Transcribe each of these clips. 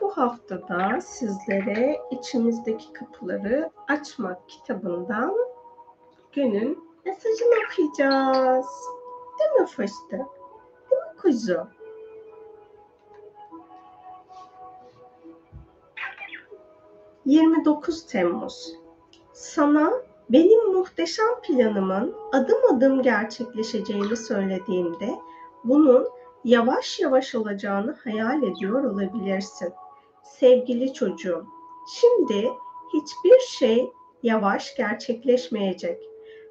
Bu haftada sizlere İçimizdeki Kapıları Açmak kitabından günün mesajını okuyacağız. Değil mi fıstık? Değil mi kuzu? "29 Temmuz. Sana benim muhteşem planımın adım adım gerçekleşeceğini söylediğimde bunun yavaş yavaş olacağını hayal ediyor olabilirsin. Sevgili çocuğum, şimdi hiçbir şey yavaş gerçekleşmeyecek.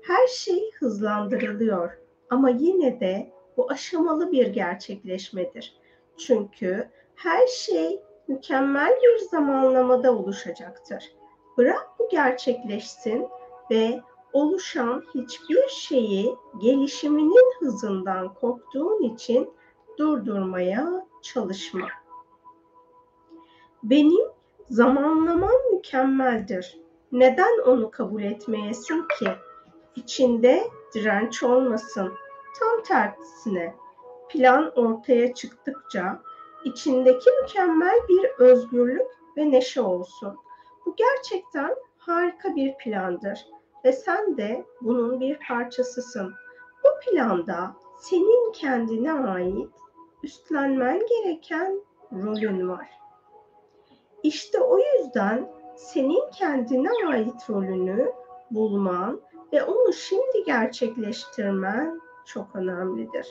Her şey hızlandırılıyor ama yine de bu aşamalı bir gerçekleşmedir. Çünkü her şey mükemmel bir zamanlamada oluşacaktır. Bırak bu gerçekleşsin ve oluşan hiçbir şeyi gelişiminin hızından korktuğun için durdurmaya çalışma. Benim zamanlamam mükemmeldir. Neden onu kabul etmeyesin ki? İçinde direnç olmasın. Tam tersine, plan ortaya çıktıkça içindeki mükemmel bir özgürlük ve neşe olsun. Bu gerçekten harika bir plandır ve sen de bunun bir parçasısın. Bu planda senin kendine ait üstlenmen gereken rolün var. İşte o yüzden senin kendine ait rolünü bulman ve onu şimdi gerçekleştirmen çok önemlidir.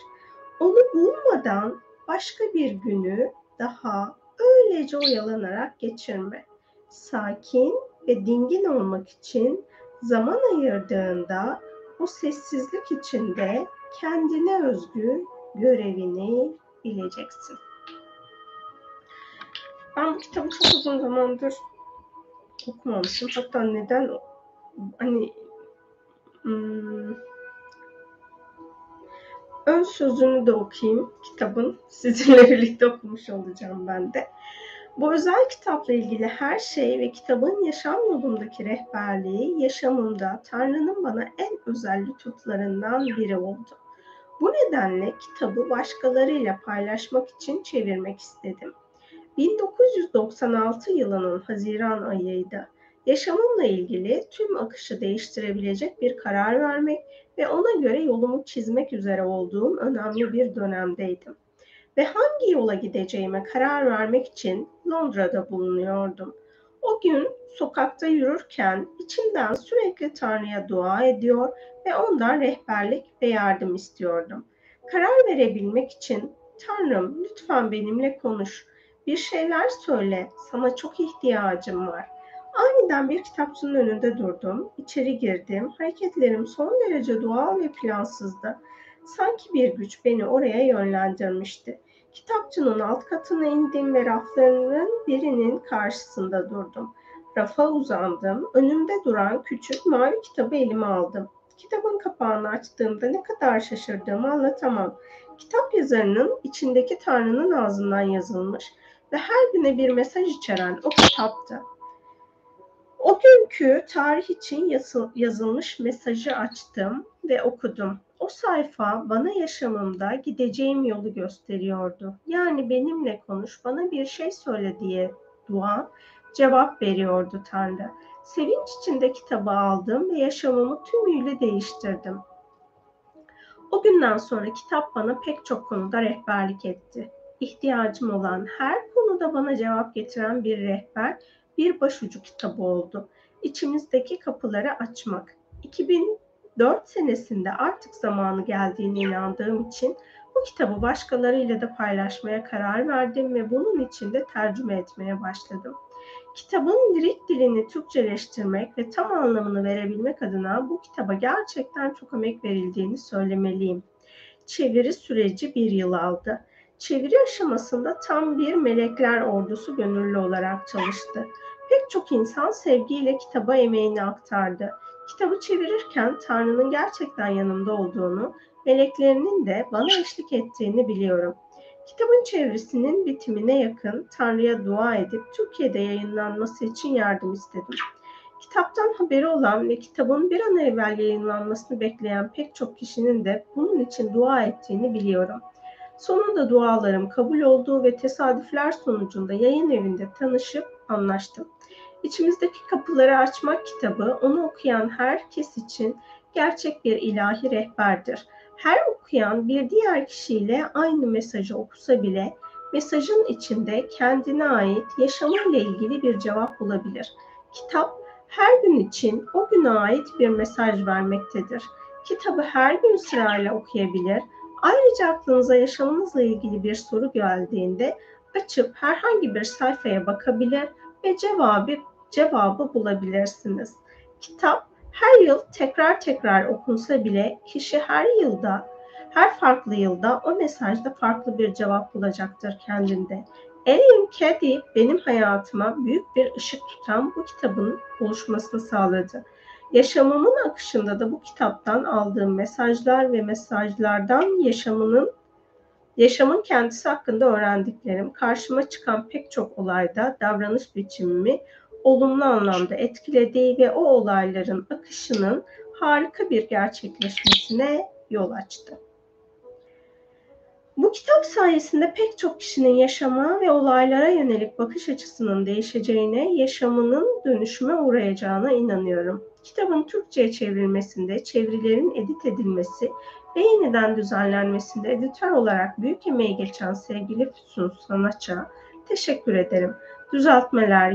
Onu bulmadan başka bir günü daha öylece oyalanarak geçirme. Sakin ve dingin olmak için zaman ayırdığında o sessizlik içinde kendine özgü görevini bileceksin. Ben bu kitabı çok uzun zamandır okumamışım. Hatta neden ön sözünü de okuyayım kitabın. Sizinle birlikte okumuş olacağım ben de. Bu özel kitapla ilgili her şey ve kitabın yaşam yolumdaki rehberliği yaşamımda Tanrı'nın bana en özel lütuflarından biri oldu. Bu nedenle kitabı başkalarıyla paylaşmak için çevirmek istedim. 1996 yılının Haziran ayıydı. Yaşamımla ilgili tüm akışı değiştirebilecek bir karar vermek ve ona göre yolumu çizmek üzere olduğum önemli bir dönemdeydim. Ve hangi yola gideceğime karar vermek için Londra'da bulunuyordum. O gün sokakta yürürken içimden sürekli Tanrı'ya dua ediyor ve ondan rehberlik ve yardım istiyordum. Karar verebilmek için "Tanrım, lütfen benimle konuş, bir şeyler söyle, sana çok ihtiyacım var." Aniden bir kitapçının önünde durdum, içeri girdim. Hareketlerim son derece doğal ve plansızdı. Sanki bir güç beni oraya yönlendirmişti. Kitapçının alt katına indim ve raflarının birinin karşısında durdum. Rafa uzandım. Önümde duran küçük mavi kitabı elime aldım. Kitabın kapağını açtığımda ne kadar şaşırdığımı anlatamam. Kitap yazarının içindeki Tanrı'nın ağzından yazılmış ve her güne bir mesaj içeren o kitaptı. O günkü tarih için yazılmış mesajı açtım ve okudum. O sayfa bana yaşamımda gideceğim yolu gösteriyordu. Yani "benimle konuş, bana bir şey söyle" diye dua cevap veriyordu Tanrı. Sevinç içinde kitabı aldım ve yaşamımı tümüyle değiştirdim. O günden sonra kitap bana pek çok konuda rehberlik etti. İhtiyacım olan her konuda bana cevap getiren bir rehber, bir başucu kitabı oldu. İçimizdeki Kapıları Açmak. 2004 senesinde artık zamanı geldiğine inandığım için bu kitabı başkalarıyla da paylaşmaya karar verdim ve bunun için de tercüme etmeye başladım. Kitabın lirik dilini Türkçeleştirmek ve tam anlamını verebilmek adına bu kitaba gerçekten çok emek verildiğini söylemeliyim. Çeviri süreci 1 yıl aldı. Çeviri aşamasında tam bir melekler ordusu gönüllü olarak çalıştı. Pek çok insan sevgiyle kitaba emeğini aktardı. Kitabı çevirirken Tanrı'nın gerçekten yanımda olduğunu, meleklerinin de bana eşlik ettiğini biliyorum. Kitabın çevirisinin bitimine yakın Tanrı'ya dua edip Türkiye'de yayınlanması için yardım istedim. Kitaptan haberi olan ve kitabın bir an evvel yayınlanmasını bekleyen pek çok kişinin de bunun için dua ettiğini biliyorum. Sonunda dualarım kabul oldu ve tesadüfler sonucunda yayın evinde tanışıp anlaştım. İçimizdeki Kapıları Açmak kitabı onu okuyan herkes için gerçek bir ilahi rehberdir. Her okuyan bir diğer kişiyle aynı mesajı okusa bile mesajın içinde kendine ait yaşamıyla ilgili bir cevap bulabilir. Kitap her gün için o güne ait bir mesaj vermektedir. Kitabı her gün sırayla okuyabilir. Ayrıca aklınıza yaşamınızla ilgili bir soru geldiğinde açıp herhangi bir sayfaya bakabilir ve cevabı bulabilirsiniz. Kitap her yıl tekrar tekrar okunsa bile kişi her farklı yılda o mesajda farklı bir cevap bulacaktır kendinde. Eileen Caddy benim hayatıma büyük bir ışık tutan bu kitabın oluşmasını sağladı. Yaşamımın akışında da bu kitaptan aldığım mesajlar ve mesajlardan yaşamın kendisi hakkında öğrendiklerim, karşıma çıkan pek çok olayda davranış biçimimi olumlu anlamda etkilediği ve o olayların akışının harika bir gerçekleşmesine yol açtı. Bu kitap sayesinde pek çok kişinin yaşama ve olaylara yönelik bakış açısının değişeceğine, yaşamının dönüşüme uğrayacağına inanıyorum. Kitabın Türkçe'ye çevrilmesinde, çevirilerin edit edilmesi ve yeniden düzenlenmesinde editör olarak büyük emeği geçen sevgili Füsun Sanaç'a teşekkür ederim. Düzeltmeler,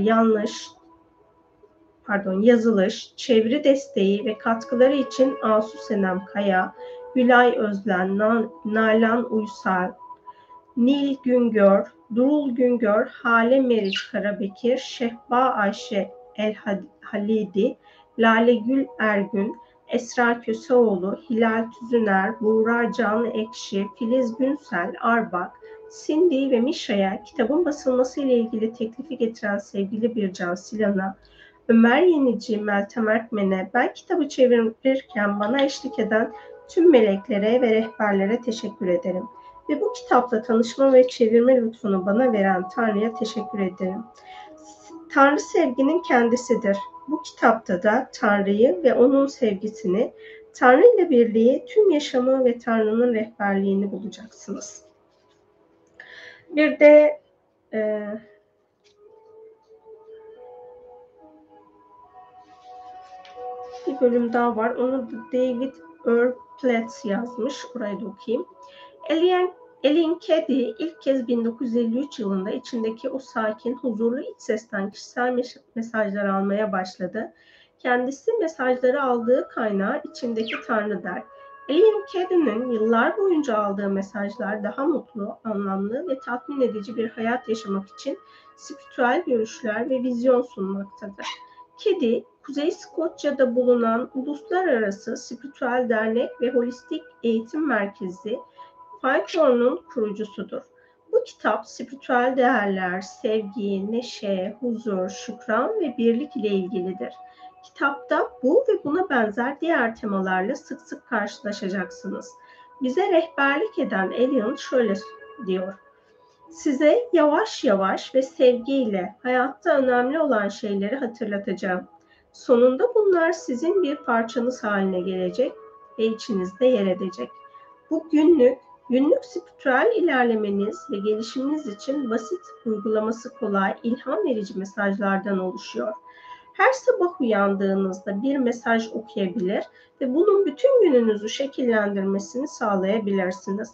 yazılış, çeviri desteği ve katkıları için Asu Senem Kaya, Gülay Özlen, Nalan Uysal, Nil Güngör, Durul Güngör, Hale Meriç Karabekir, Şehba Ayşe El Halidi, Lale Gül Ergün, Esra Köseoğlu, Hilal Tüzüner, Buğra Can Ekşi, Filiz Günsel Arbak, Cindy ve Mişa'ya kitabın basılması ile ilgili teklifi getiren sevgili Bircan Silan'a, Ömer Yenici, Meltem Ertmen'e, ben kitabı çevirirken bana eşlik eden tüm meleklere ve rehberlere teşekkür ederim. Ve bu kitapla tanışma ve çevirme lütfunu bana veren Tanrı'ya teşekkür ederim. Tanrı sevginin kendisidir. Bu kitapta da Tanrı'yı ve onun sevgisini, Tanrı ile birliği, tüm yaşamı ve Tanrı'nın rehberliğini bulacaksınız. Bir de bir bölüm daha var. Onu da David Earl Platt yazmış. Orayı da okuyayım. Eileen Caddy ilk kez 1953 yılında içindeki o sakin, huzurlu iç sesten kişisel mesajlar almaya başladı. Kendisi mesajları aldığı kaynağı içindeki Tanrı der. Eileen Caddy'nin yıllar boyunca aldığı mesajlar daha mutlu, anlamlı ve tatmin edici bir hayat yaşamak için spiritüel görüşler ve vizyon sunmaktadır. Caddy, Kuzey Skoçya'da bulunan Uluslararası Spiritüel Dernek ve Holistik Eğitim Merkezi Fairthorn'un kurucusudur. Bu kitap, spiritüel değerler, sevgi, neşe, huzur, şükran ve birlik ile ilgilidir. Kitapta bu ve buna benzer diğer temalarla sık sık karşılaşacaksınız. Bize rehberlik eden Eileen şöyle diyor. Size yavaş yavaş ve sevgiyle hayatta önemli olan şeyleri hatırlatacağım. Sonunda bunlar sizin bir parçanız haline gelecek ve içinizde yer edecek. Bu günlük spiritüel ilerlemeniz ve gelişiminiz için basit, uygulaması kolay, ilham verici mesajlardan oluşuyor. Her sabah uyandığınızda bir mesaj okuyabilir ve bunun bütün gününüzü şekillendirmesini sağlayabilirsiniz.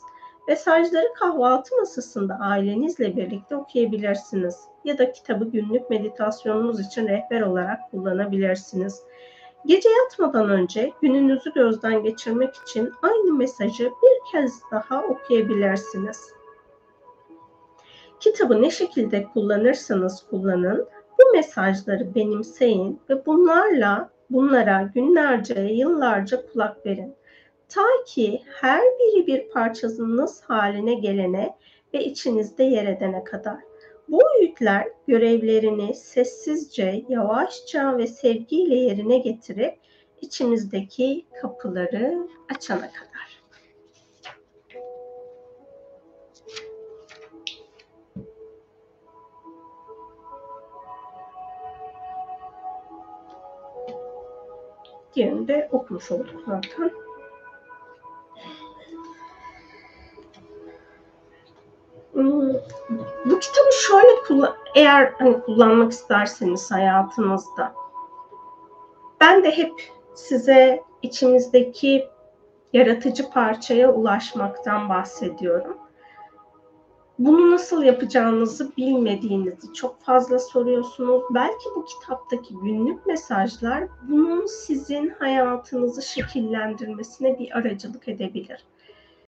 Mesajları kahvaltı masasında ailenizle birlikte okuyabilirsiniz ya da kitabı günlük meditasyonunuz için rehber olarak kullanabilirsiniz. Gece yatmadan önce gününüzü gözden geçirmek için aynı mesajı bir kez daha okuyabilirsiniz. Kitabı ne şekilde kullanırsanız kullanın, bu mesajları benimseyin ve bunlara günlerce, yıllarca kulak verin. Ta ki her biri bir parçanız haline gelene ve içinizde yer edene kadar. Bu öğütler görevlerini sessizce, yavaşça ve sevgiyle yerine getirip içimizdeki kapıları açana kadar. Diğerini de okumuş olduk zaten. şöyle, eğer hani kullanmak isterseniz hayatınızda, ben de hep size içimizdeki yaratıcı parçaya ulaşmaktan bahsediyorum. Bunu nasıl yapacağınızı bilmediğinizi çok fazla soruyorsunuz. Belki bu kitaptaki günlük mesajlar bunun sizin hayatınızı şekillendirmesine bir aracılık edebilir.